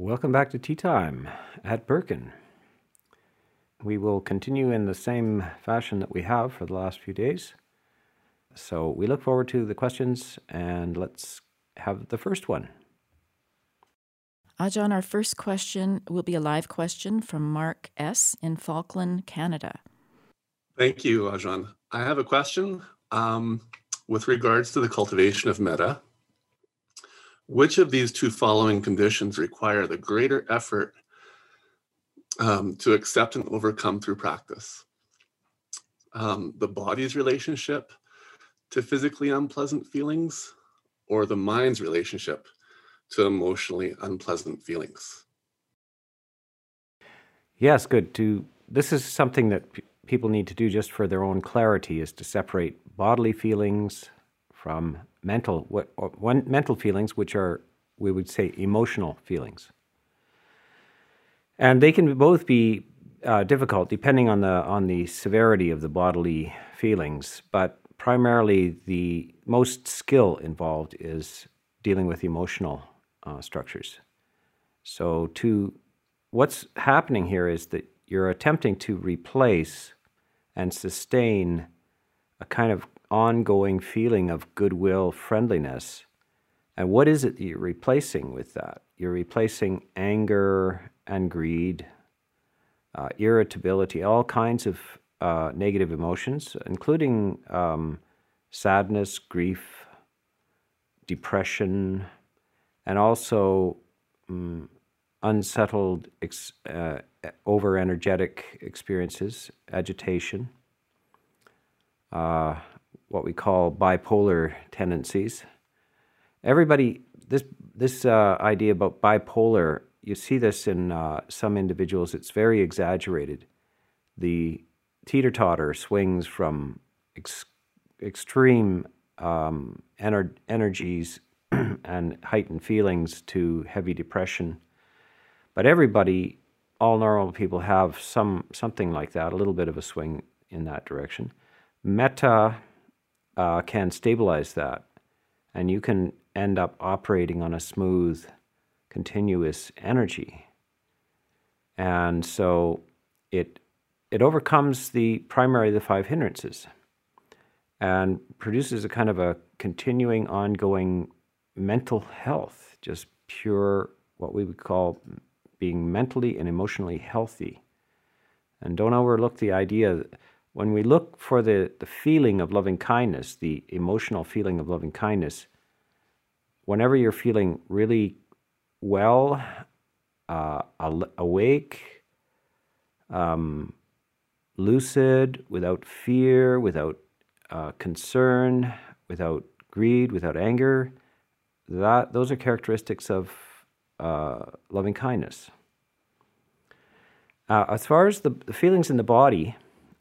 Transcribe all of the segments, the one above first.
Welcome back to Tea Time at Birkin. We will continue in the same fashion that we have for the last few days. So we look forward to the questions, and let's have the first one. Ajahn, our first question will be a live question from Mark S. in Falkland, Canada. Thank you, Ajahn. I have a question with regards to the cultivation of metta. Which of these two following conditions require the greater effort to accept and overcome through practice? The body's relationship to physically unpleasant feelings, or the mind's relationship to emotionally unpleasant feelings? Yes, good. This is something that people need to do just for their own clarity, is to separate bodily feelings from mental feelings, which are, we would say, emotional feelings. And they can both be difficult depending on the severity of the bodily feelings, but primarily the most skill involved is dealing with emotional structures. So what's happening here is that you're attempting to replace and sustain a kind of ongoing feeling of goodwill, friendliness. And what is it that you're replacing with that? You're replacing anger and greed, irritability, all kinds of negative emotions, including sadness, grief, depression, and also unsettled, over-energetic experiences, agitation, what we call bipolar tendencies. Everybody, this idea about bipolar, you see this in some individuals. It's very exaggerated. The teeter-totter swings from extreme energies and heightened feelings to heavy depression. But everybody, all normal people, have something like that, a little bit of a swing in that direction. Metta can stabilize that, and you can end up operating on a smooth, continuous energy. And so it overcomes the five hindrances and produces a kind of a continuing, ongoing mental health, just pure, what we would call being mentally and emotionally healthy. And don't overlook the idea that when we look for the feeling of loving kindness, the emotional feeling of loving kindness, whenever you're feeling really well, awake, lucid, without fear, without concern, without greed, without anger, those are characteristics of loving kindness. As far as the feelings in the body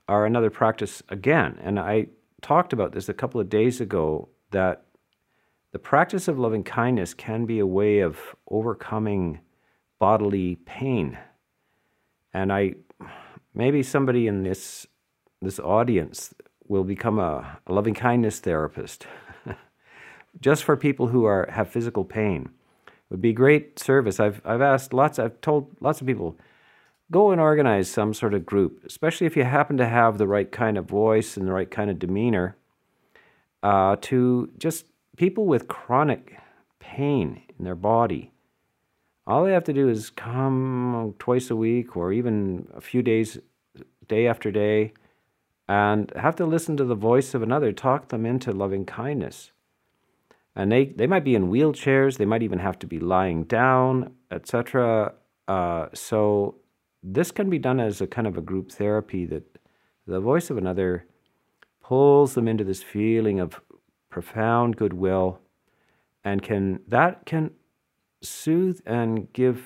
are another practice again, and I talked about this a couple of days ago, that the practice of loving kindness can be a way of overcoming bodily pain. And maybe somebody in this audience will become a loving kindness therapist, just for people who have physical pain. It would be great service. I've told lots of people, go and organize some sort of group, especially if you happen to have the right kind of voice and the right kind of demeanor, to just people with chronic pain in their body. All they have to do is come twice a week, or even a few days, day after day, and have to listen to the voice of another, talk them into loving kindness. And they might be in wheelchairs, they might even have to be lying down, etc. So this can be done as a kind of a group therapy, that the voice of another pulls them into this feeling of profound goodwill, and can soothe and give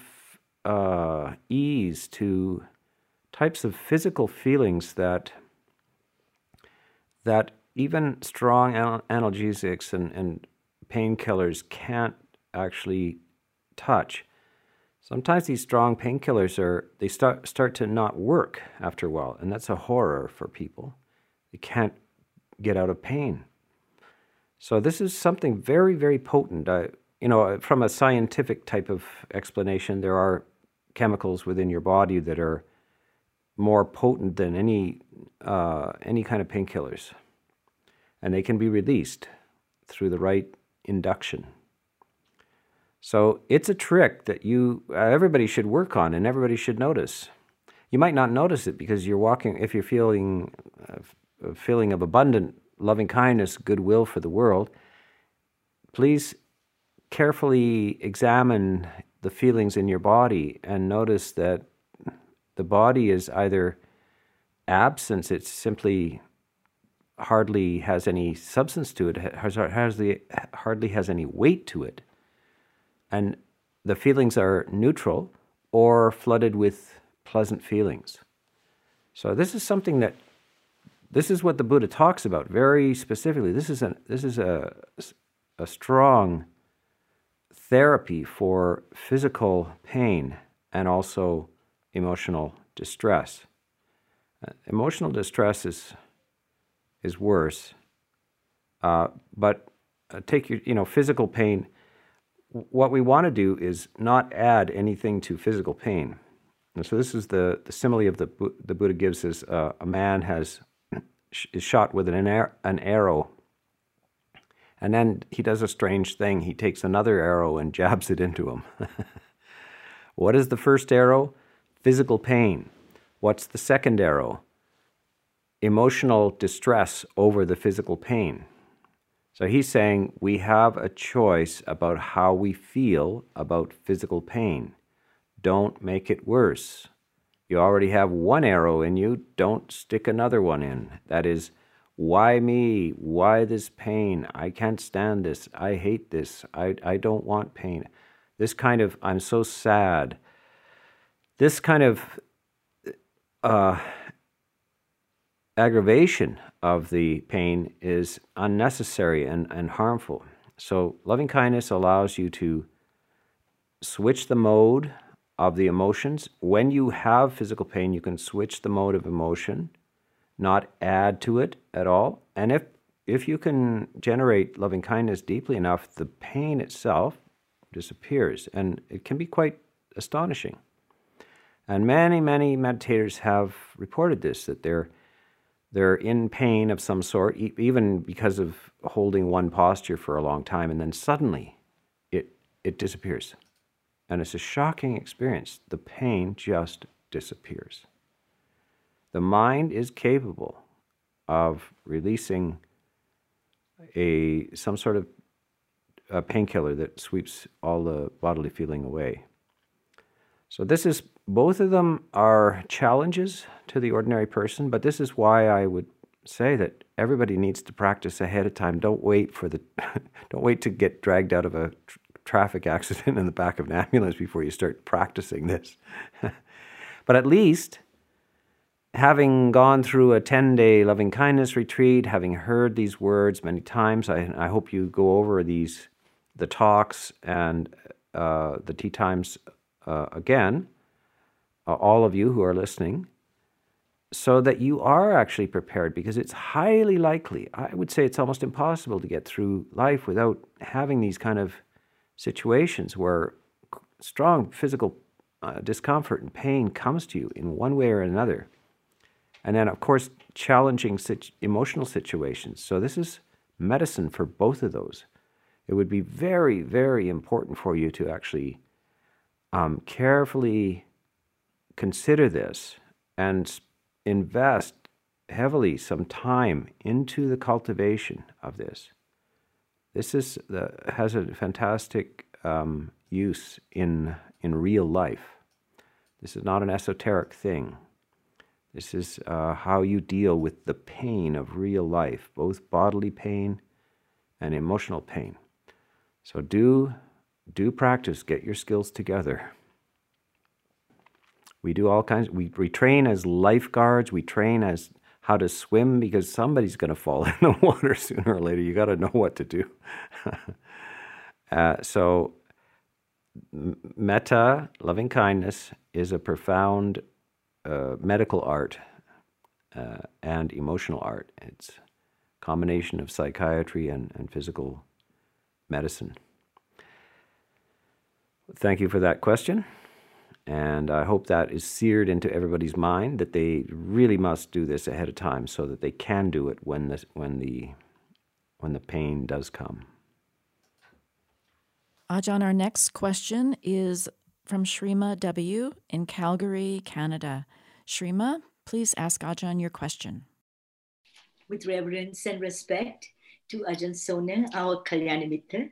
ease to types of physical feelings that even strong analgesics and painkillers can't actually touch. Sometimes these strong painkillers start to not work after a while, and that's a horror for people. They can't get out of pain. So this is something very, very potent. you know, from a scientific type of explanation, there are chemicals within your body that are more potent than any kind of painkillers, and they can be released through the right induction. So it's a trick that you everybody should work on, and everybody should notice. You might not notice it because you're walking. If you're feeling a feeling of abundant loving kindness, goodwill for the world, please carefully examine the feelings in your body and notice that the body is either absent, it simply hardly has any substance to it, hardly has any weight to it, and the feelings are neutral or flooded with pleasant feelings. So this is something that, this is what the Buddha talks about very specifically. This is a strong therapy for physical pain and also emotional distress. Emotional distress is worse, but take your, you know, physical pain. What we want to do is not add anything to physical pain. And so this is the simile of the Buddha gives is a man is shot with an arrow, and then he does a strange thing. He takes another arrow and jabs it into him. What is the first arrow? Physical pain. What's the second arrow? Emotional distress over the physical pain. So he's saying we have a choice about how we feel about physical pain. Don't make it worse. You already have one arrow in you, don't stick another one in. That is, why me? Why this pain? I can't stand this. I hate this. I don't want pain. This kind of, I'm so sad. This kind of aggravation of the pain is unnecessary and harmful. So loving kindness allows you to switch the mode of the emotions. When you have physical pain, you can switch the mode of emotion, not add to it at all. And if you can generate loving kindness deeply enough, the pain itself disappears, and it can be quite astonishing. And many, many meditators have reported this, that they're in pain of some sort, even because of holding one posture for a long time, and then suddenly it disappears. And it's a shocking experience. The pain just disappears. The mind is capable of releasing some sort of a painkiller that sweeps all the bodily feeling away. So this is, both of them are challenges to the ordinary person, but this is why I would say that everybody needs to practice ahead of time. Don't wait for the, don't wait to get dragged out of a traffic accident in the back of an ambulance before you start practicing this. But at least, having gone through a 10-day loving kindness retreat, having heard these words many times, I hope you go over the talks and the tea times again, all of you who are listening, so that you are actually prepared, because it's highly likely, I would say it's almost impossible to get through life without having these kind of situations where strong physical discomfort and pain comes to you in one way or another. And then, of course, challenging emotional situations. So this is medicine for both of those. It would be very, very important for you to actually carefully consider this and invest heavily some time into the cultivation of this. This is has a fantastic use in real life. This is not an esoteric thing. This is how you deal with the pain of real life, both bodily pain and emotional pain. So do practice, get your skills together. We do all kinds, we train as lifeguards, we train as how to swim, because somebody's going to fall in the water sooner or later. You got to know what to do. So metta, loving kindness, is a profound medical art and emotional art. It's a combination of psychiatry and physical medicine. Thank you for that question. And I hope that is seared into everybody's mind that they really must do this ahead of time so that they can do it when the pain does come. Ajahn, our next question is from Shreema W. in Calgary, Canada. Shreema, please ask Ajahn your question. With reverence and respect to Ajahn Sona, our Kalyana Mitra,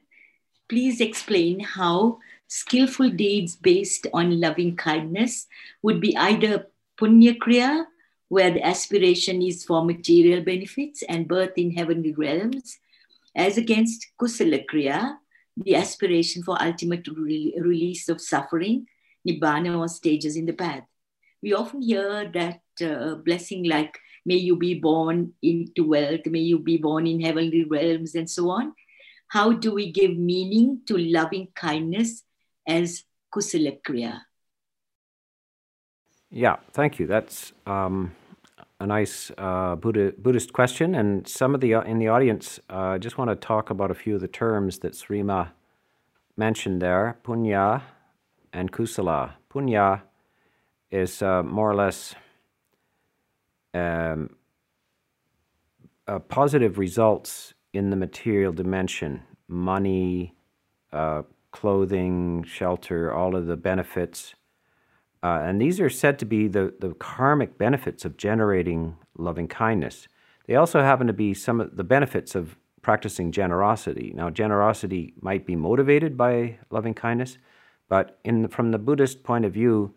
please explain how skillful deeds based on loving kindness would be either punya kriya, where the aspiration is for material benefits and birth in heavenly realms, as against kusala kriya, the aspiration for ultimate release of suffering, nibbana, or stages in the path. We often hear that blessing like, may you be born into wealth, may you be born in heavenly realms, and so on. How do we give meaning to loving kindness as kusala kriya? Yeah, thank you. That's a nice Buddhist question. And some of the in the audience, I just want to talk about a few of the terms that Shreema mentioned there, punya and kusala. Punya is more or less positive results in the material dimension, money, clothing, shelter, all of the benefits. And these are said to be the karmic benefits of generating loving kindness. They also happen to be some of the benefits of practicing generosity. Now, generosity might be motivated by loving kindness, but from the Buddhist point of view,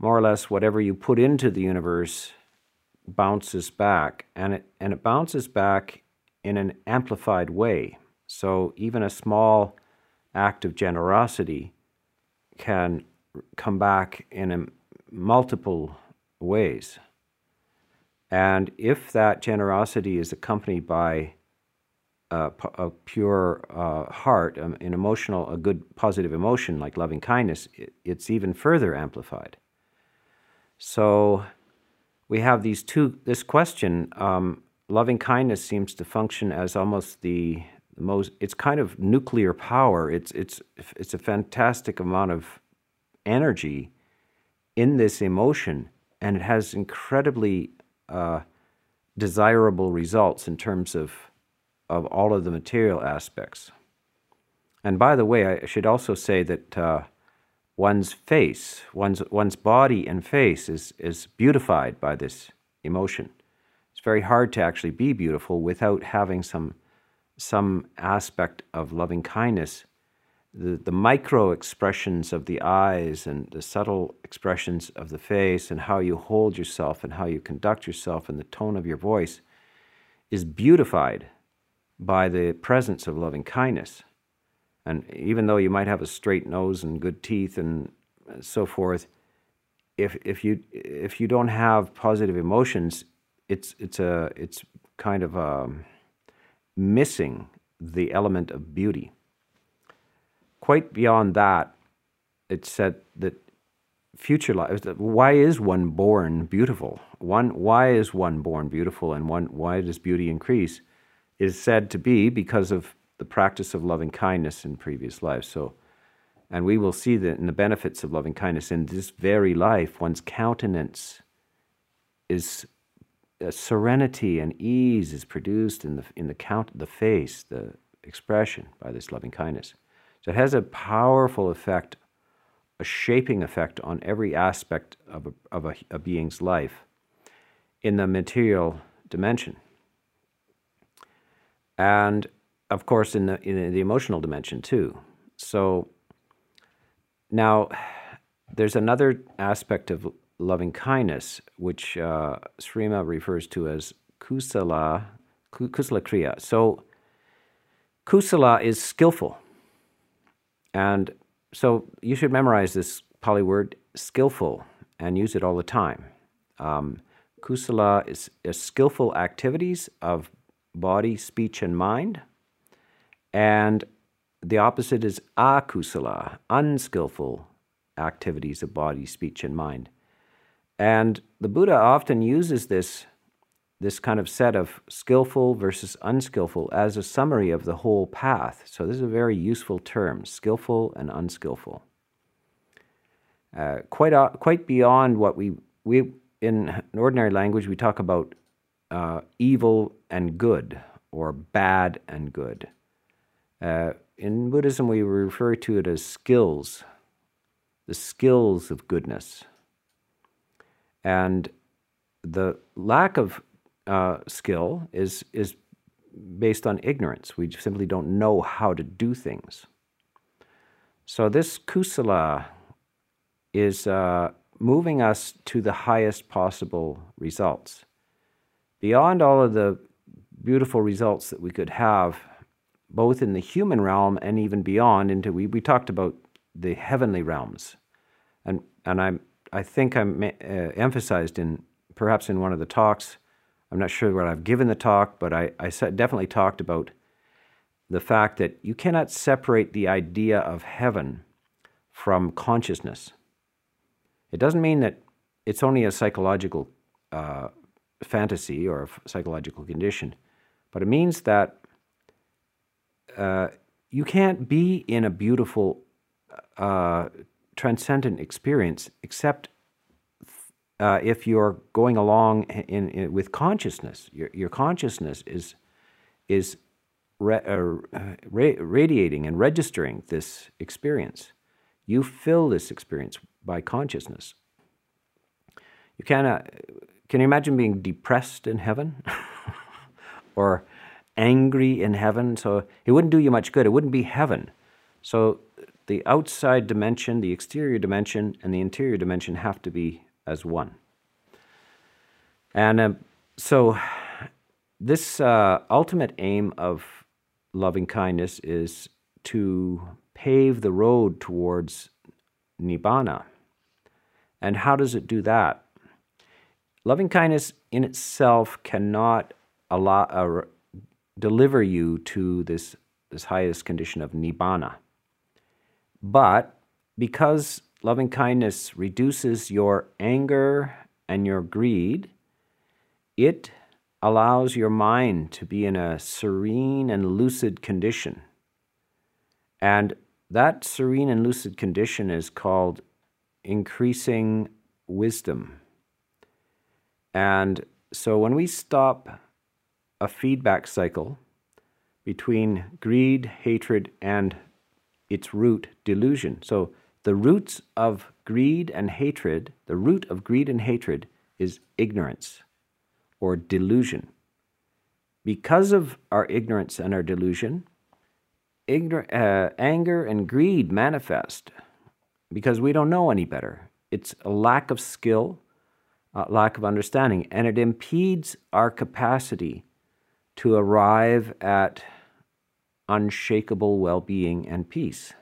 more or less whatever you put into the universe bounces back, and it bounces back in an amplified way. So even a small act of generosity can come back in multiple ways. And if that generosity is accompanied by a pure heart, a good positive emotion like loving kindness, it's even further amplified. So we have these two. This question, loving kindness seems to function as almost the most. It's kind of nuclear power. It's a fantastic amount of energy in this emotion, and it has incredibly desirable results in terms of all of the material aspects. And by the way, I should also say that one's face, one's body and face is beautified by this emotion. It's very hard to actually be beautiful without having some aspect of loving kindness. The micro expressions of the eyes and the subtle expressions of the face and how you hold yourself and how you conduct yourself and the tone of your voice is beautified by the presence of loving kindness. And even though you might have a straight nose and good teeth and so forth, if you don't have positive emotions, it's kind of missing the element of beauty. Quite beyond that, it said that future life. Why is one born beautiful? Why is one born beautiful, and why does beauty increase? Is said to be because of the practice of loving kindness in previous lives. So, and we will see that in the benefits of loving kindness in this very life, one's countenance is serenity and ease is produced in the face, the expression by this loving kindness. So it has a powerful effect, a shaping effect on every aspect of a being's life in the material dimension. And of course in the emotional dimension too. So now there's another aspect of loving kindness which Shreema refers to as kusala kriya. So kusala is skillful. And so you should memorize this Pali word skillful and use it all the time. Kusala is skillful activities of body, speech, and mind. And the opposite is akusala, unskillful activities of body, speech, and mind. And the Buddha often uses this kind of set of skillful versus unskillful as a summary of the whole path. So this is a very useful term, skillful and unskillful. quite beyond what we in ordinary language we talk about evil and good, or bad and good. In Buddhism, we refer to it as skills, the skills of goodness. And the lack of skill is based on ignorance. We simply don't know how to do things. So this kusala is moving us to the highest possible results. Beyond all of the beautiful results that we could have, both in the human realm and even beyond, into we talked about the heavenly realms, and I think I emphasized in perhaps in one of the talks, I'm not sure what I've given the talk, but I definitely talked about the fact that you cannot separate the idea of heaven from consciousness. It doesn't mean that it's only a psychological fantasy or a psychological condition, but it means that you can't be in a beautiful, transcendent experience except if you're going along in with consciousness. Your consciousness is radiating and registering this experience. You fill this experience by consciousness. You cannot. Can you imagine being depressed in heaven, or angry in heaven? So it wouldn't do you much good. It wouldn't be heaven. So the outside dimension, the exterior dimension, and the interior dimension have to be as one. And so this ultimate aim of loving kindness is to pave the road towards Nibbana. And how does it do that? Loving kindness in itself cannot allow deliver you to this highest condition of Nibbana. But because loving kindness reduces your anger and your greed, it allows your mind to be in a serene and lucid condition. And that serene and lucid condition is called increasing wisdom. And so when we stop a feedback cycle between greed, hatred, and its root, delusion. So the roots of greed and hatred, the root of greed and hatred is ignorance or delusion. Because of our ignorance and our delusion, anger and greed manifest because we don't know any better. It's a lack of skill, a lack of understanding, and it impedes our capacity to arrive at unshakable well-being and peace.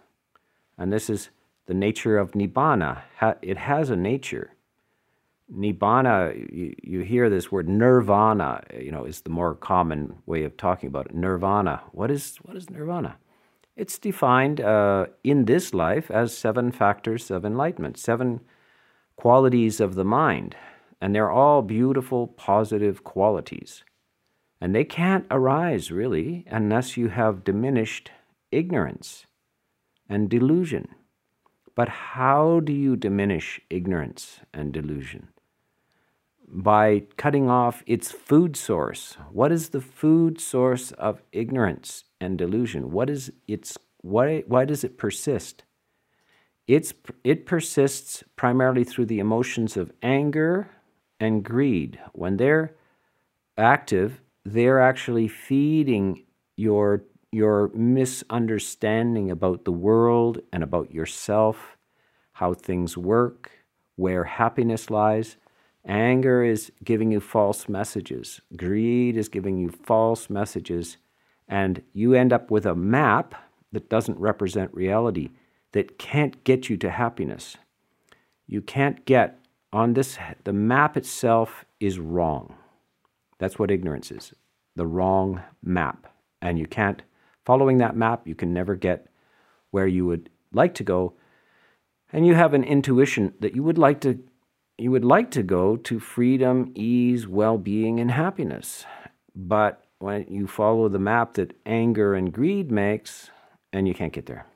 And this is the nature of Nibbana. It has a nature. Nibbana, you hear this word nirvana, is the more common way of talking about it. Nirvana. What is nirvana? It's defined in this life as 7 factors of enlightenment, 7 qualities of the mind. And they're all beautiful, positive qualities. And they can't arise, really, unless you have diminished ignorance and delusion. But how do you diminish ignorance and delusion? By cutting off its food source. What is the food source of ignorance and delusion? Why does it persist? It persists primarily through the emotions of anger and greed. When they're active, they're actually feeding your misunderstanding about the world and about yourself, how things work, where happiness lies. Anger is giving you false messages. Greed is giving you false messages. And you end up with a map that doesn't represent reality, that can't get you to happiness. You can't get on this. The map itself is wrong. That's what ignorance is, the wrong map. And you can't, following that map, you can never get where you would like to go. And you have an intuition that you would like to go to freedom, ease, well-being, and happiness. But when you follow the map that anger and greed makes, and you can't get there.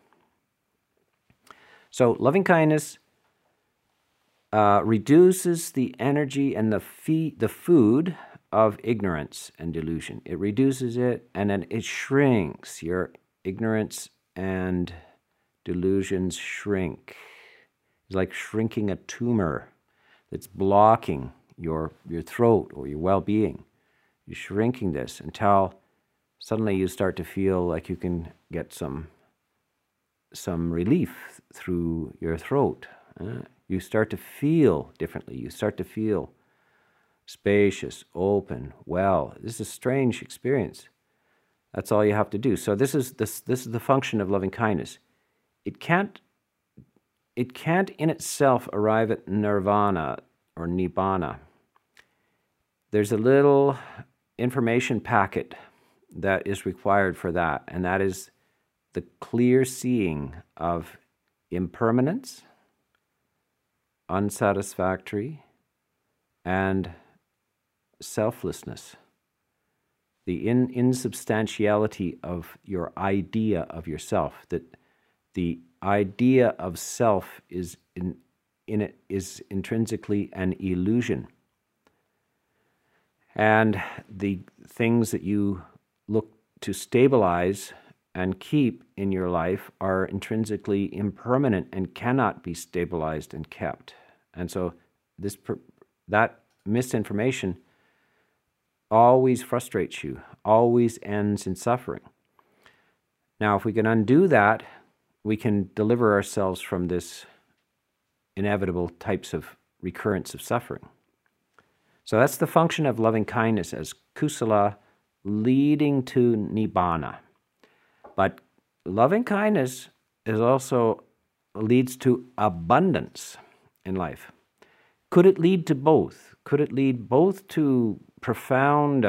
So loving kindness reduces the energy and the food of ignorance and delusion. It reduces it, and then it shrinks. Your ignorance and delusions shrink. It's like shrinking a tumor that's blocking your throat or your well-being. You're shrinking this until suddenly you start to feel like you can get some relief through your throat. You start to feel differently. You start to feel spacious, open, well. This is a strange experience. That's all you have to do. So this is the function of loving kindness. It can't in itself arrive at nirvana or nibbana. There's a little information packet that is required for that, and that is the clear seeing of impermanence, unsatisfactory, and selflessness, the insubstantiality of your idea of yourself, that the idea of self is is intrinsically an illusion. And the things that you look to stabilize and keep in your life are intrinsically impermanent and cannot be stabilized and kept. And so that misinformation always frustrates you, always ends in suffering. Now, if we can undo that, we can deliver ourselves from this inevitable types of recurrence of suffering. So that's the function of loving kindness as kusala leading to nibbana. But loving kindness is also leads to abundance in life. Could it lead to both? Could it lead both to profound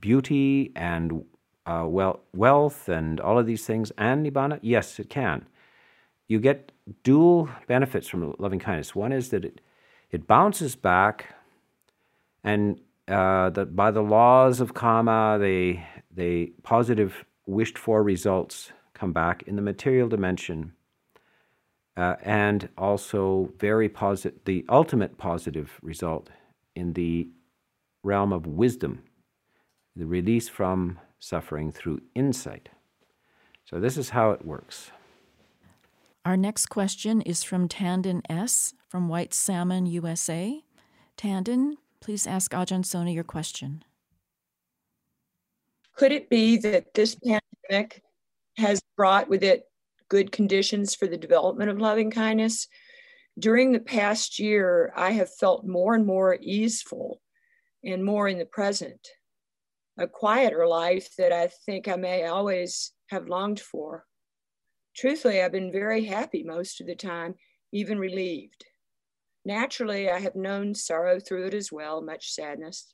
beauty and wealth and all of these things and nibbana? Yes, it can. You get dual benefits from loving kindness. One is that it bounces back, and by the laws of karma, the positive wished for results come back in the material dimension, and also the ultimate positive result in the realm of wisdom, the release from suffering through insight. So this is how it works. Our next question is from Tanden S. from White Salmon, USA. Tanden, please ask Ajahn Sona your question. Could it be that this pandemic has brought with it good conditions for the development of loving kindness? During the past year, I have felt more and more easeful and more in the present, a quieter life that I think I may always have longed for. Truthfully, I've been very happy most of the time, even relieved. Naturally, I have known sorrow through it as well, much sadness.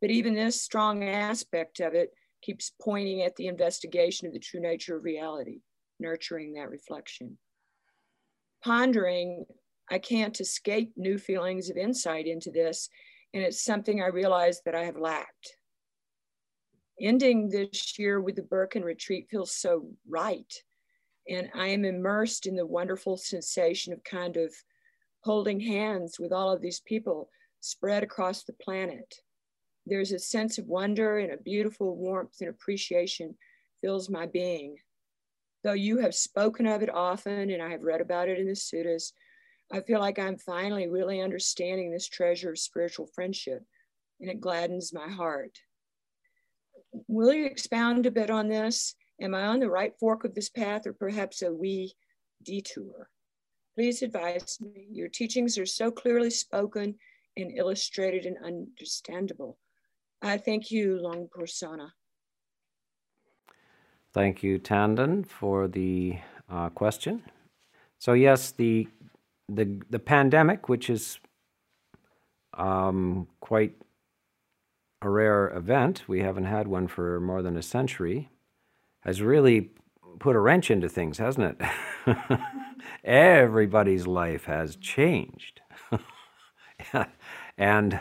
But even this strong aspect of it keeps pointing at the investigation of the true nature of reality, nurturing that reflection. Pondering, I can't escape new feelings of insight into this, and it's something I realize that I have lacked. Ending this year with the Birkin retreat feels so right. And I am immersed in the wonderful sensation of kind of holding hands with all of these people spread across the planet. There's a sense of wonder and a beautiful warmth and appreciation fills my being. Though you have spoken of it often and I have read about it in the suttas, I feel like I'm finally really understanding this treasure of spiritual friendship, and it gladdens my heart. Will you expound a bit on this? Am I on the right fork of this path, or perhaps a wee detour? Please advise me. Your teachings are so clearly spoken and illustrated and understandable. I thank you, Long Persona. Thank you, Tanden, for the question. So yes, the pandemic, which is quite a rare event, we haven't had one for more than a century, has really put a wrench into things, hasn't it? Everybody's life has changed. And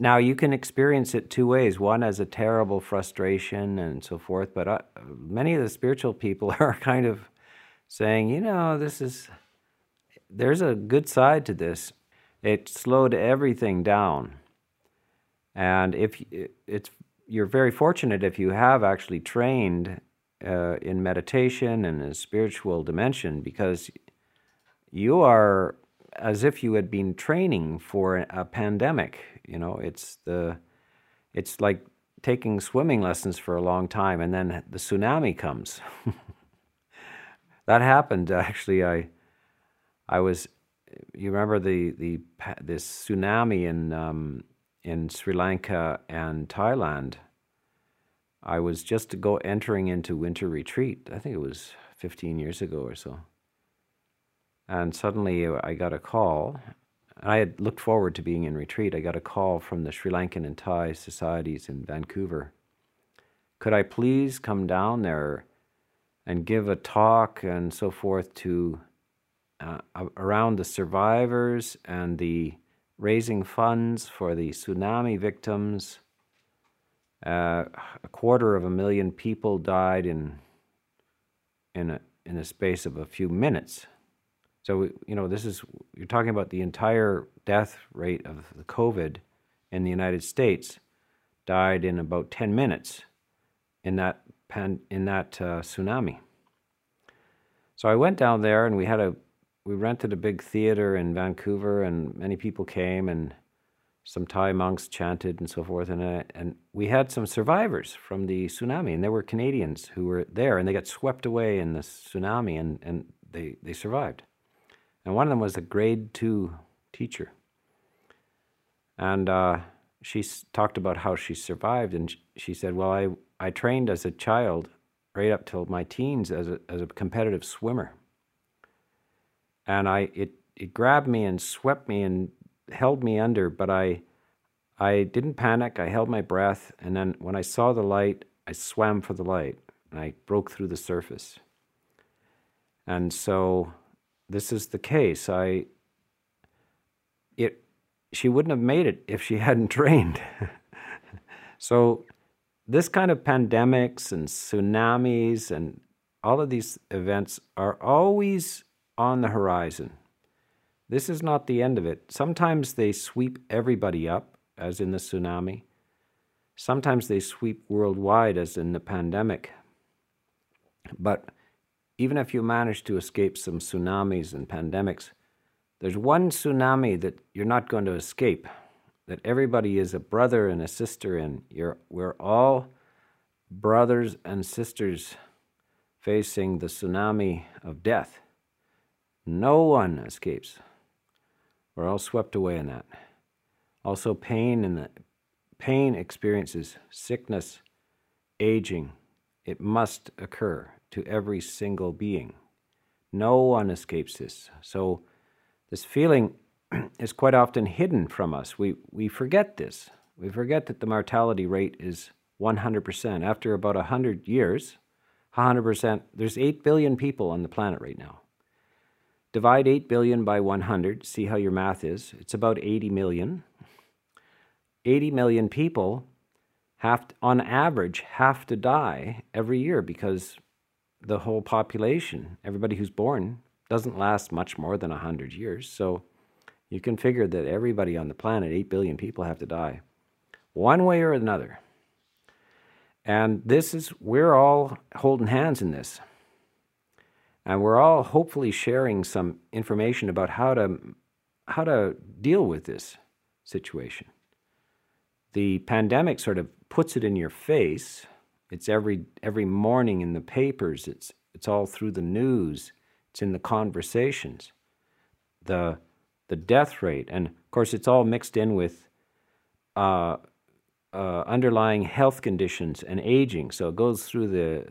now you can experience it two ways. One as a terrible frustration and so forth, but many of the spiritual people are kind of saying, you know, there's a good side to this. It slowed everything down. And you're very fortunate if you have actually trained in meditation and a spiritual dimension, because you are as if you had been training for a pandemic. You know, it's like taking swimming lessons for a long time, and then the tsunami comes. That happened actually. I was. You remember this tsunami in Sri Lanka and Thailand. I was just entering into winter retreat. I think it was 15 years ago or so. And suddenly I got a call. I had looked forward to being in retreat. I got a call from the Sri Lankan and Thai societies in Vancouver. Could I please come down there and give a talk and so forth to around the survivors and the raising funds for the tsunami victims? A 250,000 people died in a space of a few minutes. So you know, you're talking about the entire death rate of the COVID in the United States died in about 10 minutes in that tsunami. So I went down there, and we rented a big theater in Vancouver, and many people came, and some Thai monks chanted and so forth, and we had some survivors from the tsunami, and there were Canadians who were there, and they got swept away in the tsunami, and they survived. And one of them was a grade 2 teacher, and she talked about how she survived, and she said, well, I trained as a child right up till my teens as a competitive swimmer, and it grabbed me and swept me and held me under, but I didn't panic. I held my breath, and then when I saw the light, I swam for the light, and I broke through the surface. And so this is the case. She wouldn't have made it if she hadn't trained. So this kind of pandemics and tsunamis and all of these events are always on the horizon. This is not the end of it. Sometimes they sweep everybody up, as in the tsunami. Sometimes they sweep worldwide, as in the pandemic. But even if you manage to escape some tsunamis and pandemics, there's one tsunami that you're not going to escape, that everybody is a brother and a sister in. We're all brothers and sisters facing the tsunami of death. No one escapes. We're all swept away in that. Also, pain experiences, sickness, aging. It must occur to every single being. No one escapes this. So this feeling is quite often hidden from us. We forget this. We forget that the mortality rate is 100%. After about 100 years, 100%, there's 8 billion people on the planet right now. Divide 8 billion by 100, see how your math is. It's about 80 million. 80 million people on average, have to die every year, because the whole population, everybody who's born, doesn't last much more than 100 years. So you can figure that everybody on the planet, 8 billion people, have to die one way or another. And we're all holding hands in this. And we're all hopefully sharing some information about how to deal with this situation. The pandemic sort of puts it in your face. It's every morning in the papers. It's all through the news. It's in the conversations. The death rate, and of course it's all mixed in with underlying health conditions and aging. So it goes through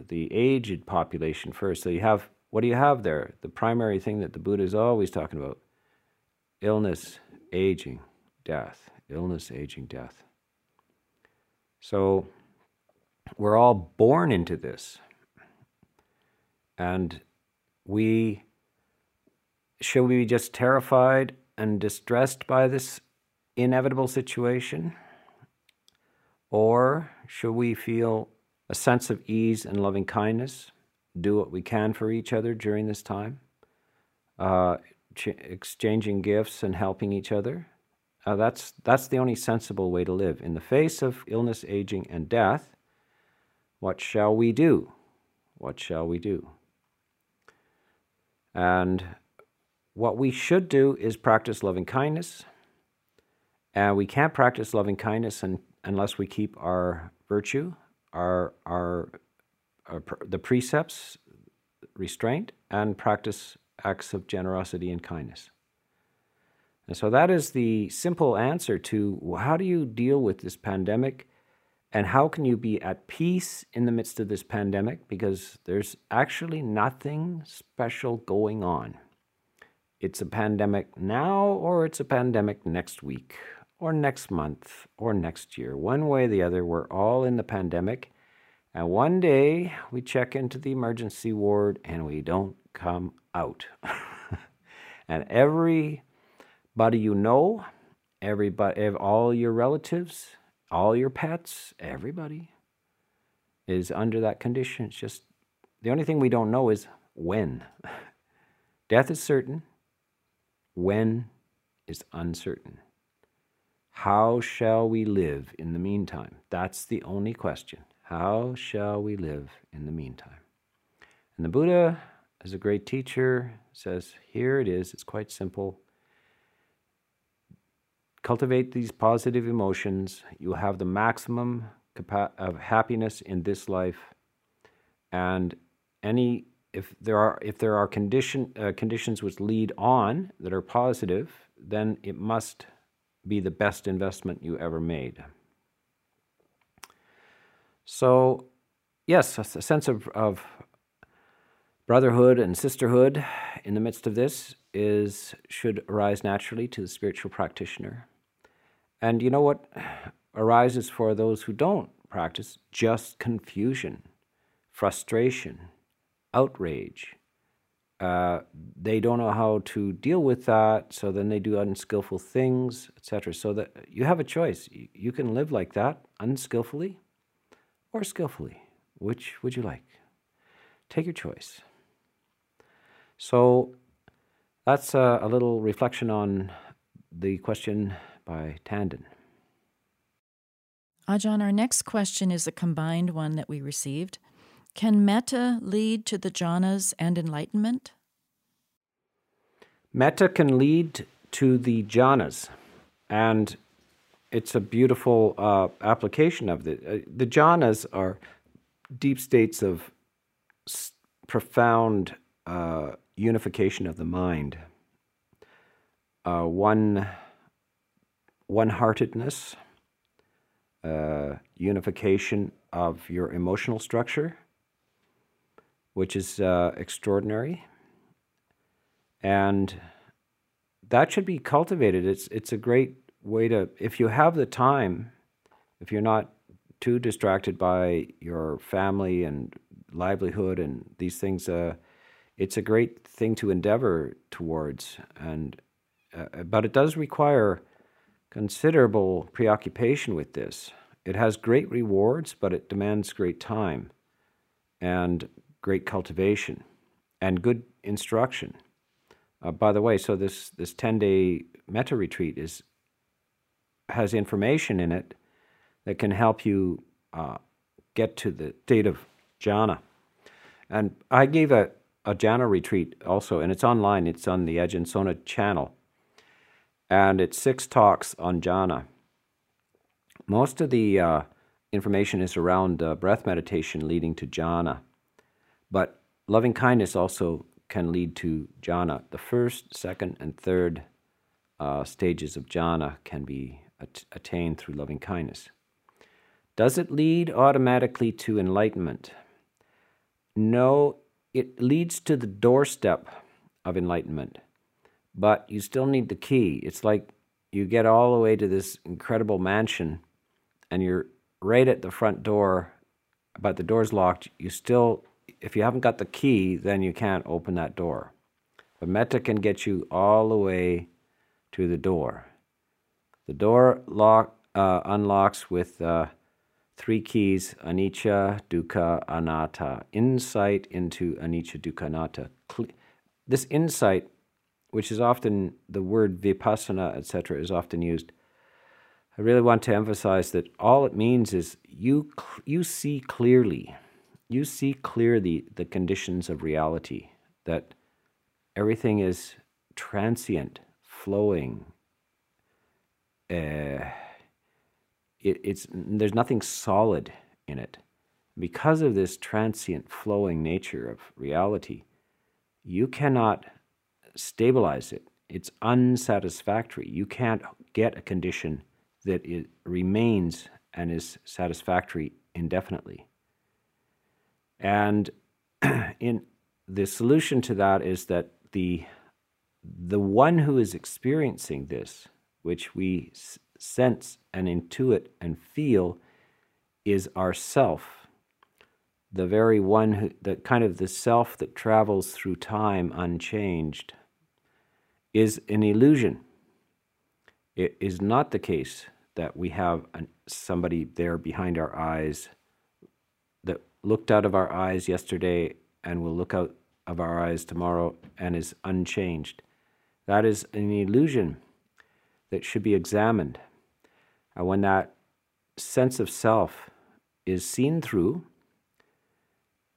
the aged population first. So you have. What do you have there? The primary thing that the Buddha is always talking about: illness, aging, death. Illness, aging, death. So we're all born into this. And should we be just terrified and distressed by this inevitable situation? Or should we feel a sense of ease and loving kindness? do what we can for each other during this time, exchanging gifts and helping each other. That's the only sensible way to live. In the face of illness, aging, and death, what shall we do? What shall we do? And what we should do is practice loving kindness. And we can't practice loving kindness unless we keep our virtue, the precepts, restraint, and practice acts of generosity and kindness. And so that is the simple answer to how do you deal with this pandemic and how can you be at peace in the midst of this pandemic, because there's actually nothing special going on. It's a pandemic now or it's a pandemic next week or next month or next year. One way or the other, we're all in the pandemic. And one day we check into the emergency ward and we don't come out. And everybody you know, all your relatives, all your pets, everybody is under that condition. It's just the only thing we don't know is when. Death is certain. When is uncertain. How shall we live in the meantime? That's the only question. How shall we live in the meantime? And the Buddha, as a great teacher, says, here it is, it's quite simple. Cultivate these positive emotions. You'll have the maximum of happiness in this life. And if there are conditions which lead on that are positive, then it must be the best investment you ever made. So, yes, a sense of brotherhood and sisterhood in the midst of this should arise naturally to the spiritual practitioner. And you know what arises for those who don't practice? Just confusion, frustration, outrage. They don't know how to deal with that, so then they do unskillful things, etc. So that you have a choice. You can live like that, unskillfully, or skillfully, which would you like? Take your choice. So that's a little reflection on the question by Tanden. Ajahn, our next question is a combined one that we received. Can metta lead to the jhanas and enlightenment? Metta can lead to the jhanas, and it's a beautiful application of it. The jhanas are deep states of profound unification of the mind, one-heartedness, unification of your emotional structure, which is extraordinary, and that should be cultivated. It's a great way to, if you have the time, if you're not too distracted by your family and livelihood and these things, it's a great thing to endeavor towards. And but it does require considerable preoccupation with this. It has great rewards, but it demands great time and great cultivation and good instruction. By the way, so this 10-day metta retreat has information in it that can help you get to the state of jhana. And I gave a jhana retreat also, and it's online. It's on the Ajahn Sona channel. And it's 6 talks on jhana. Most of the information is around breath meditation leading to jhana. But loving kindness also can lead to jhana. The first, second, and third stages of jhana can be attained through loving kindness. Does it lead automatically to enlightenment? No, it leads to the doorstep of enlightenment, but you still need the key. It's like you get all the way to this incredible mansion and you're right at the front door, but the door's locked. You still, if you haven't got the key, then you can't open that door. But metta can get you all the way to the door. The door unlocks with Three keys, anicca, dukkha, anatta. Insight into anicca, dukkha, anatta. This insight, which is often, the word vipassana, etc., is often used. I really want to emphasize that all it means is you see clearly. You see clearly the conditions of reality, that everything is transient, flowing. There's nothing solid in it. Because of this transient, flowing nature of reality, you cannot stabilize it. It's unsatisfactory. You can't get a condition that it remains and is satisfactory indefinitely. And in the solution to that is that the one who is experiencing this, which we sense and intuit and feel, is our self, the very one who, the self that travels through time unchanged, is an illusion. It is not the case that we have somebody there behind our eyes that looked out of our eyes yesterday and will look out of our eyes tomorrow and is unchanged. That is an illusion that should be examined. And when that sense of self is seen through,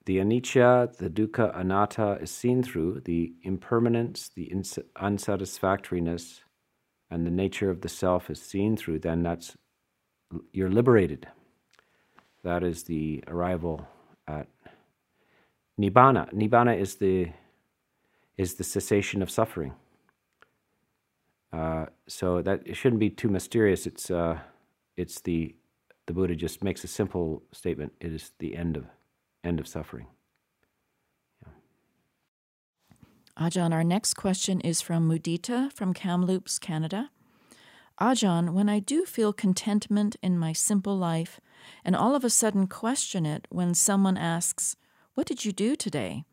the anicca, the dukkha, anatta is seen through, the impermanence, the unsatisfactoriness, and the nature of the self is seen through, then that's, you're liberated. That is the arrival at Nibbana. Nibbana is the cessation of suffering. So that it shouldn't be too mysterious. It's the Buddha just makes a simple statement. It is the end of suffering. Yeah. Ajahn, our next question is from Mudita from Kamloops, Canada. Ajahn, when I do feel contentment in my simple life, and all of a sudden question it when someone asks, "What did you do today?"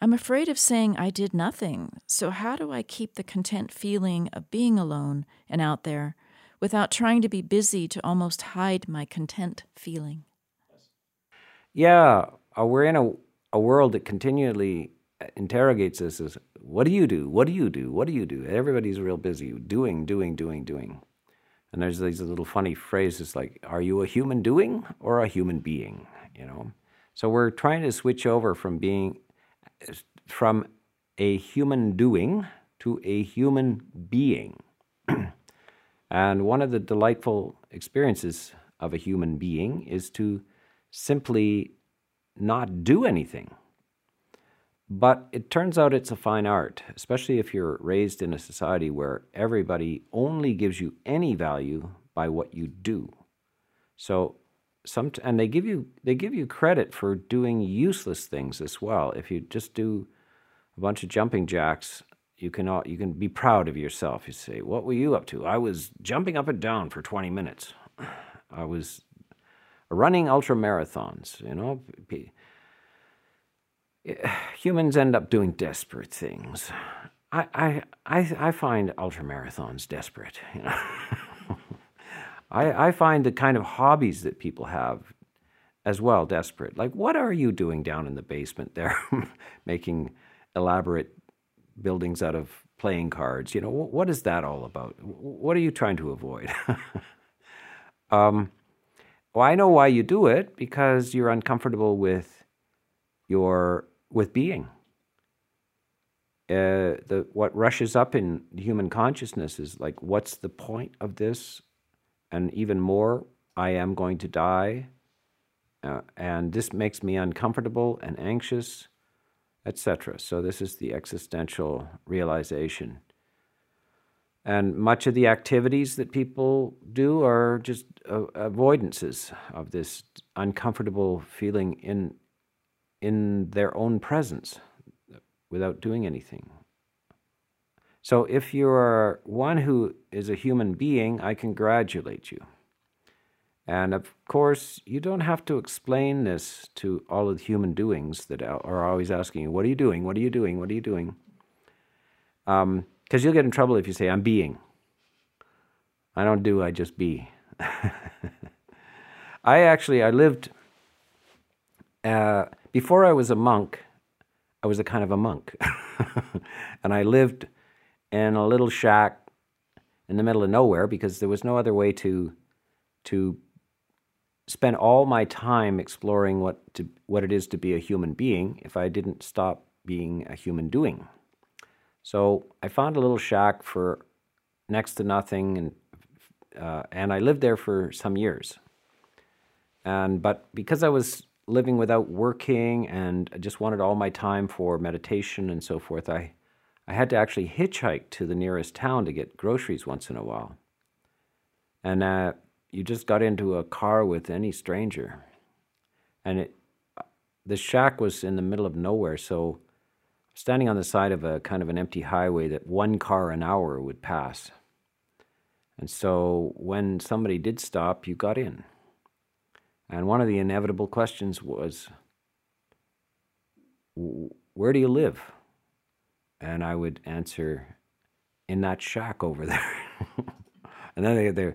I'm afraid of saying I did nothing, so how do I keep the content feeling of being alone and out there without trying to be busy to almost hide my content feeling? Yeah, we're in a world that continually interrogates us as, what do you do? What do you do? What do you do? Everybody's real busy doing, doing, doing, doing. And there's these little funny phrases like, are you a human doing or a human being? You know, so we're trying to switch over from being... from a human doing to a human being. And one of the delightful experiences of a human being is to simply not do anything. But it turns out it's a fine art, especially if you're raised in a society where everybody only gives you any value by what you do. So and they give you credit for doing useless things as well. If you just do a bunch of jumping jacks, you can be proud of yourself. You say, "What were you up to?" I was jumping up and down for 20 minutes. I was running ultra marathons. You know, humans end up doing desperate things. I find ultra marathons desperate. You know. I find the kind of hobbies that people have as well desperate. Like, what are you doing down in the basement there making elaborate buildings out of playing cards? You know, what is that all about? What are you trying to avoid? Well, I know why you do it, because you're uncomfortable with being. What rushes up in human consciousness is like, what's the point of this? And even more, I am going to die, and this makes me uncomfortable and anxious, etc. So this is the existential realization. And much of the activities that people do are just avoidances of this uncomfortable feeling in their own presence without doing anything. So if you're one who is a human being, I congratulate you. And of course, you don't have to explain this to all of the human doings that are always asking you, what are you doing? What are you doing? What are you doing? Because you'll get in trouble if you say, I'm being. I don't do, I just be. I lived, before I was a monk, I was a kind of a monk. And I lived in a little shack in the middle of nowhere because there was no other way to spend all my time exploring what it is to be a human being if I didn't stop being a human doing. So I found a little shack for next to nothing, and I lived there for some years. But because I was living without working and I just wanted all my time for meditation and so forth, I had to actually hitchhike to the nearest town to get groceries once in a while. And you just got into a car with any stranger. And the shack was in the middle of nowhere, so standing on the side of a kind of an empty highway that one car an hour would pass. And so when somebody did stop, you got in. And one of the inevitable questions was, where do you live? And I would answer, in that shack over there. And then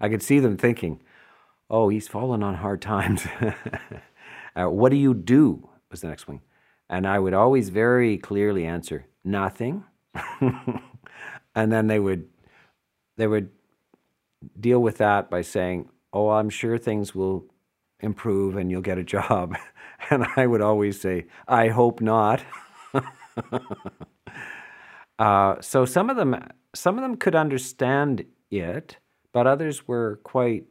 I could see them thinking, oh, he's fallen on hard times. What do you do? Was the next one. And I would always very clearly answer, nothing. And then they would deal with that by saying, oh, I'm sure things will improve and you'll get a job. And I would always say, I hope not. So some of them could understand it, but others were quite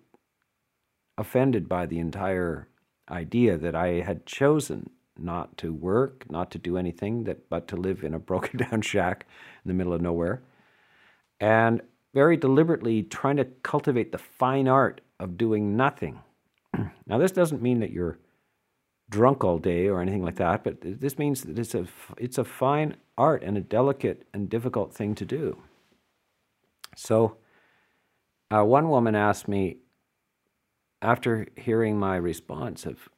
offended by the entire idea that I had chosen not to work, not to do anything, but to live in a broken-down shack in the middle of nowhere. And very deliberately trying to cultivate the fine art of doing nothing. Now, this doesn't mean that you're drunk all day or anything like that, but this means that it's a fine art and a delicate and difficult thing to do. So one woman asked me, after hearing my response of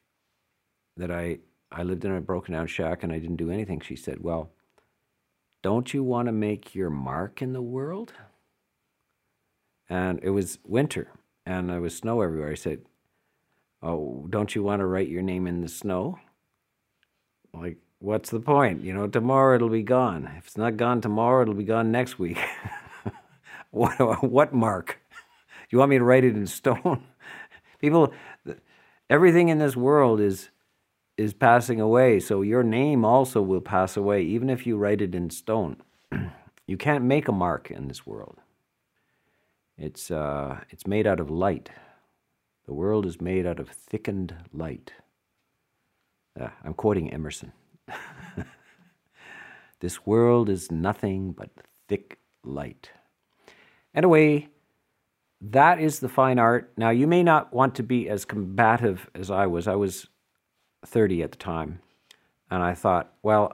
that I lived in a broken-down shack and I didn't do anything, she said, well, don't you want to make your mark in the world? And it was winter, and there was snow everywhere. I said, oh, don't you want to write your name in the snow? Like, what's the point? You know, tomorrow it'll be gone. If it's not gone tomorrow, it'll be gone next week. What mark? You want me to write it in stone? People, everything in this world is passing away, so your name also will pass away, even if you write it in stone. You can't make a mark in this world. It's made out of light. The world is made out of thickened light. I'm quoting Emerson. This world is nothing but thick light. Anyway, that is the fine art. Now, you may not want to be as combative as I was. I was 30 at the time, and I thought, well,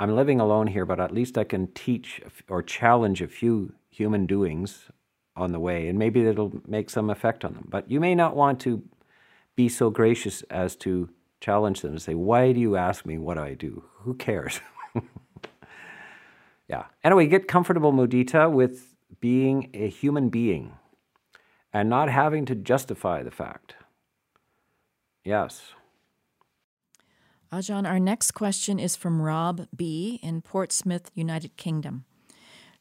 I'm living alone here, but at least I can teach or challenge a few human doings on the way, and maybe it'll make some effect on them. But you may not want to be so gracious as to challenge them and say, why do you ask me what I do? Who cares? Yeah. Anyway, get comfortable, Mudita, with being a human being and not having to justify the fact. Yes. Ajahn, our next question is from Rob B. in Portsmouth, United Kingdom.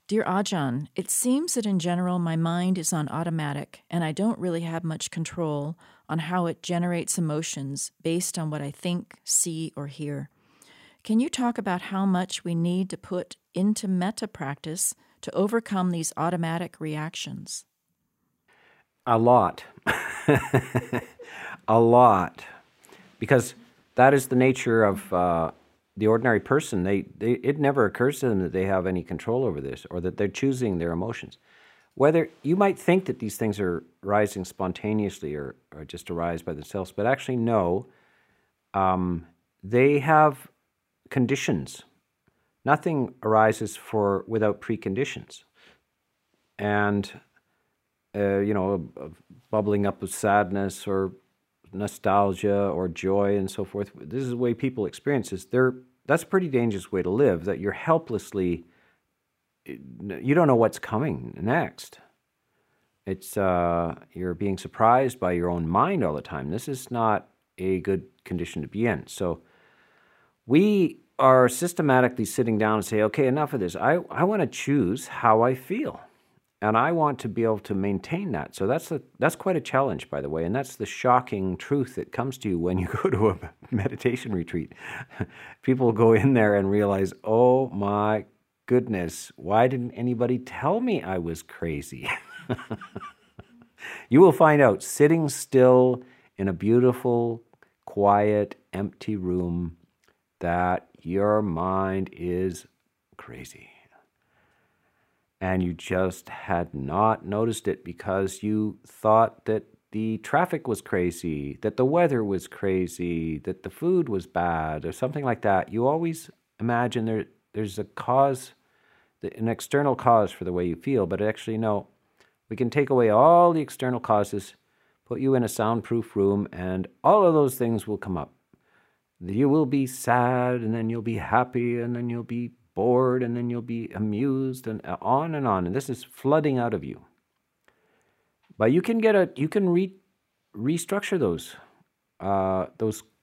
Dear Ajahn, it seems that in general my mind is on automatic and I don't really have much control on how it generates emotions based on what I think, see, or hear. Can you talk about how much we need to put into metta practice to overcome these automatic reactions? A lot. A lot. Because that is the nature of the ordinary person. It never occurs to them that they have any control over this or that they're choosing their emotions. Whether you might think that these things are rising spontaneously or just arise by themselves, but actually no. They have conditions. Nothing arises without preconditions. And, a bubbling up of sadness or nostalgia or joy and so forth. This is the way people experience this. That's a pretty dangerous way to live, that you're helplessly, you don't know what's coming next. It's you're being surprised by your own mind all the time. This is not a good condition to be in. So we are systematically sitting down and say, okay, enough of this. I want to choose how I feel, and I want to be able to maintain that. So that's quite a challenge, by the way, and that's the shocking truth that comes to you when you go to a meditation retreat. People go in there and realize, oh my goodness, why didn't anybody tell me I was crazy? You will find out sitting still in a beautiful, quiet, empty room that your mind is crazy. And you just had not noticed it because you thought that the traffic was crazy, that the weather was crazy, that the food was bad, or something like that. You always imagine there's a cause, an external cause for the way you feel, but actually, no. We can take away all the external causes, put you in a soundproof room, and all of those things will come up. You will be sad, and then you'll be happy, and then you'll be bored, and then you'll be amused, and on and on. And this is flooding out of you. But you can restructure those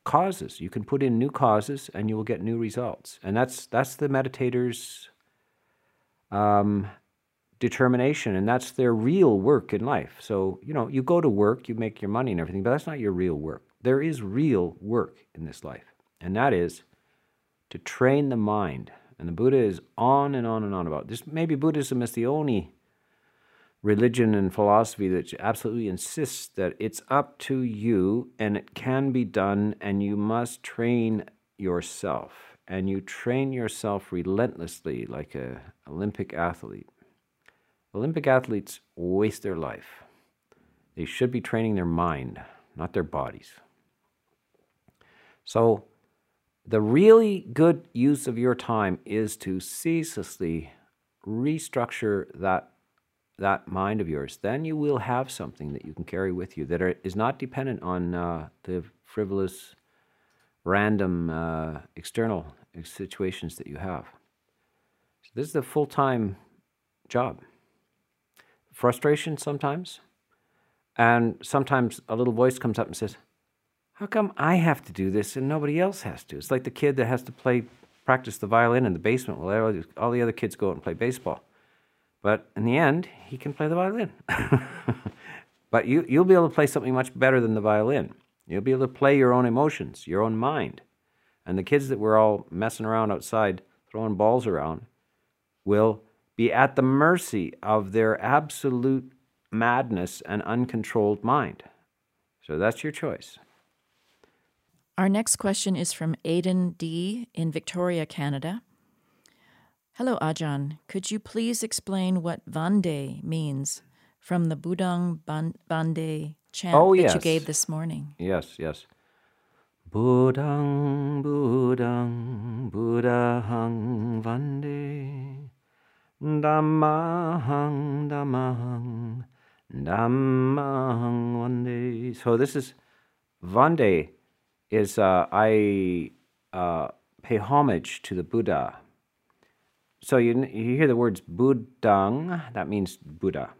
causes. You can put in new causes, and you will get new results. And that's the meditator's determination, and that's their real work in life. So you go to work, you make your money and everything, but that's not your real work. There is real work in this life, and that is to train the mind. And the Buddha is on and on and on about this. Maybe Buddhism is the only religion and philosophy that absolutely insists that it's up to you and it can be done, and you must train yourself. And you train yourself relentlessly like an Olympic athlete. Olympic athletes waste their life. They should be training their mind, not their bodies. So the really good use of your time is to ceaselessly restructure that mind of yours. Then you will have something that you can carry with you that is not dependent on the frivolous, random, external situations that you have. So this is a full-time job. Frustration sometimes, and sometimes a little voice comes up and says, how come I have to do this and nobody else has to? It's like the kid that has to practice the violin in the basement while all the other kids go out and play baseball. But in the end, he can play the violin. But you'll be able to play something much better than the violin. You'll be able to play your own emotions, your own mind. And the kids that were all messing around outside, throwing balls around, will be at the mercy of their absolute madness and uncontrolled mind. So that's your choice. Our next question is from Aidan D. in Victoria, Canada. Hello, Ajahn. Could you please explain what Vande means from the Budang Vande chant that you gave this morning? Yes. Budang, Budang, Budahang Vande, Dhammahang, Dhammahang, Dhammahang Vande. So this is Vande. Is I pay homage to the Buddha. So you hear the words Budang, that means Buddha.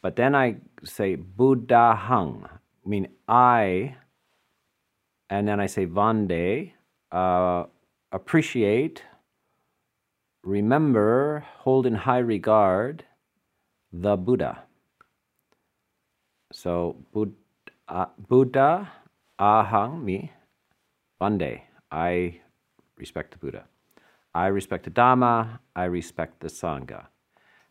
But then I say Budahang, mean I, and then I say Vande, appreciate, remember, hold in high regard, the Buddha. So Buddha, Ahang, me, Vande, I respect the Buddha. I respect the Dhamma, I respect the Sangha.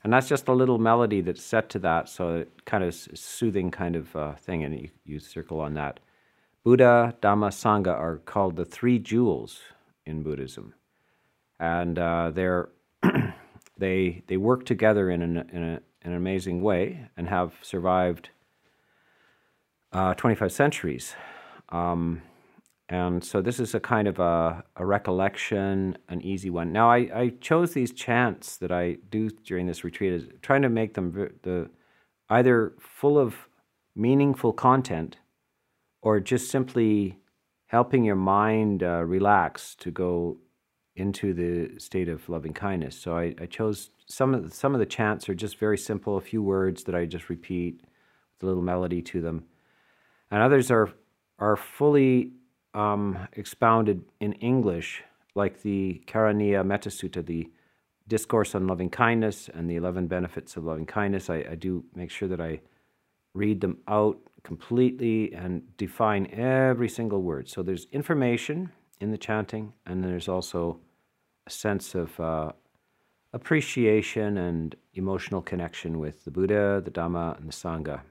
And that's just a little melody that's set to that, so it kind of soothing kind of thing, and you circle on that. Buddha, Dhamma, Sangha are called the three jewels in Buddhism. And they work together in an amazing way and have survived 25 centuries. And so this is a kind of a recollection, an easy one. Now, I chose these chants that I do during this retreat is trying to make them either full of meaningful content or just simply helping your mind relax to go into the state of loving kindness. So I chose some of the chants are just very simple, a few words that I just repeat with a little melody to them, and others are fully expounded in English, like the Karaniya Metta Sutta, the Discourse on Loving Kindness and the 11 Benefits of Loving Kindness. I do make sure that I read them out completely and define every single word. So there's information in the chanting, and there's also a sense of appreciation and emotional connection with the Buddha, the Dhamma, and the Sangha.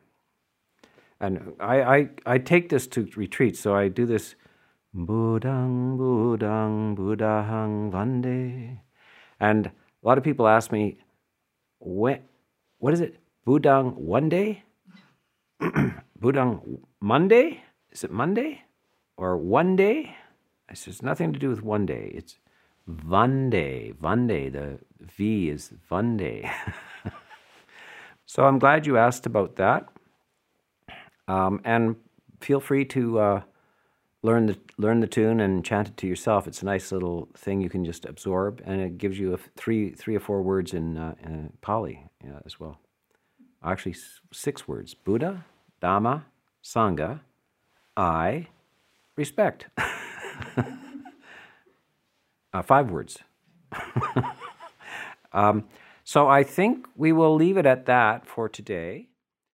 And I take this to retreats, so I do this Budang, Budang, Budahang Vande. And a lot of people ask me, what is it? Budang one day? Budang Monday? Is it Monday? Or one day? I said, it's nothing to do with one day. It's Vande. Vande, the V is Vande. So I'm glad you asked about that. And feel free to learn the tune and chant it to yourself. It's a nice little thing you can just absorb, and it gives you three or four words in Pali as well. Actually, 6 words: Buddha, Dhamma, Sangha, I, respect. 5 words. So I think we will leave it at that for today.